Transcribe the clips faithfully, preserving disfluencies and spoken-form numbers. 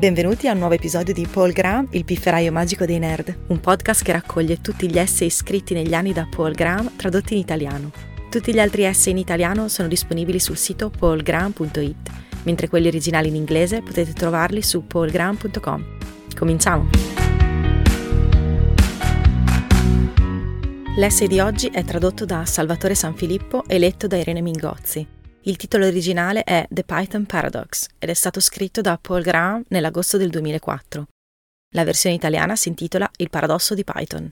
Benvenuti a un nuovo episodio di Paul Graham, il pifferaio magico dei nerd, un podcast che raccoglie tutti gli essay scritti negli anni da Paul Graham tradotti in italiano. Tutti gli altri essay in italiano sono disponibili sul sito paul graham punto it, mentre quelli originali in inglese potete trovarli su paul graham punto com. Cominciamo! L'essay di oggi è tradotto da Salvatore Sanfilippo e letto da Irene Mingozzi. Il titolo originale è The Python Paradox ed è stato scritto da Paul Graham nell'agosto del duemilaquattro. La versione italiana si intitola Il paradosso di Python.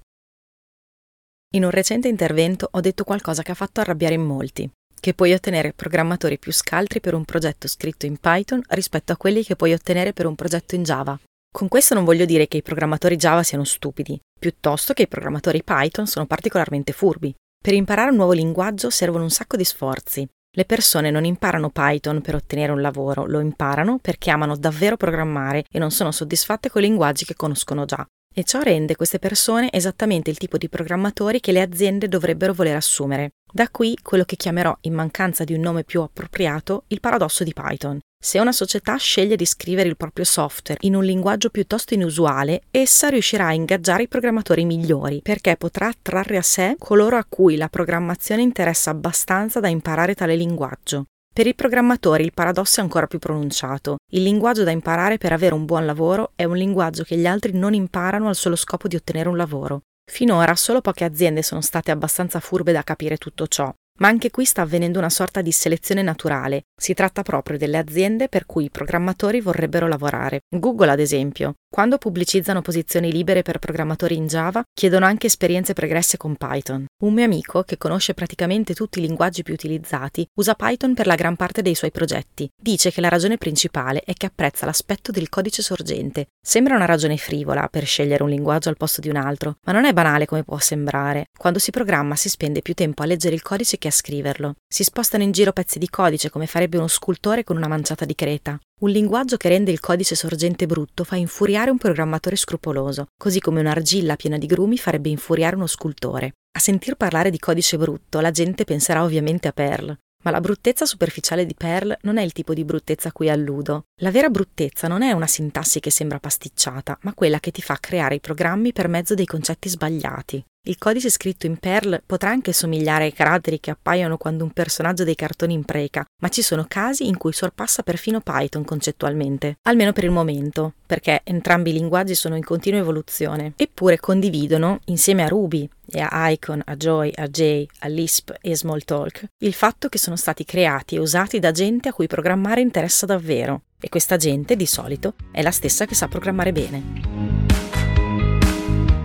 In un recente intervento ho detto qualcosa che ha fatto arrabbiare in molti, che puoi ottenere programmatori più scaltri per un progetto scritto in Python rispetto a quelli che puoi ottenere per un progetto in Java. Con questo non voglio dire che i programmatori Java siano stupidi, piuttosto che i programmatori Python sono particolarmente furbi. Per imparare un nuovo linguaggio servono un sacco di sforzi. Le persone non imparano Python per ottenere un lavoro, lo imparano perché amano davvero programmare e non sono soddisfatte con i linguaggi che conoscono già. E ciò rende queste persone esattamente il tipo di programmatori che le aziende dovrebbero voler assumere. Da qui quello che chiamerò, in mancanza di un nome più appropriato, il paradosso di Python. Se una società sceglie di scrivere il proprio software in un linguaggio piuttosto inusuale, essa riuscirà a ingaggiare i programmatori migliori, perché potrà attrarre a sé coloro a cui la programmazione interessa abbastanza da imparare tale linguaggio. Per i programmatori il paradosso è ancora più pronunciato. Il linguaggio da imparare per avere un buon lavoro è un linguaggio che gli altri non imparano al solo scopo di ottenere un lavoro. Finora solo poche aziende sono state abbastanza furbe da capire tutto ciò. Ma anche qui sta avvenendo una sorta di selezione naturale. Si tratta proprio delle aziende per cui i programmatori vorrebbero lavorare. Google, ad esempio. Quando pubblicizzano posizioni libere per programmatori in Java, chiedono anche esperienze pregresse con Python. Un mio amico, che conosce praticamente tutti i linguaggi più utilizzati, usa Python per la gran parte dei suoi progetti. Dice che la ragione principale è che apprezza l'aspetto del codice sorgente. Sembra una ragione frivola per scegliere un linguaggio al posto di un altro, ma non è banale come può sembrare. Quando si programma si spende più tempo a leggere il codice che a scriverlo. Si spostano in giro pezzi di codice come farebbe uno scultore con una manciata di creta. Un linguaggio che rende il codice sorgente brutto fa infuriare un programmatore scrupoloso, così come un'argilla piena di grumi farebbe infuriare uno scultore. A sentir parlare di codice brutto, la gente penserà ovviamente a Perl. Ma la bruttezza superficiale di Perl non è il tipo di bruttezza a cui alludo. La vera bruttezza non è una sintassi che sembra pasticciata, ma quella che ti fa creare i programmi per mezzo dei concetti sbagliati. Il codice scritto in Perl potrà anche somigliare ai caratteri che appaiono quando un personaggio dei cartoni impreca, ma ci sono casi in cui sorpassa perfino Python concettualmente, almeno per il momento, perché entrambi i linguaggi sono in continua evoluzione, eppure condividono, insieme a Ruby, e a Icon, a Joy, a Jay, a Lisp e Smalltalk, il fatto che sono stati creati e usati da gente a cui programmare interessa davvero, e questa gente, di solito, è la stessa che sa programmare bene.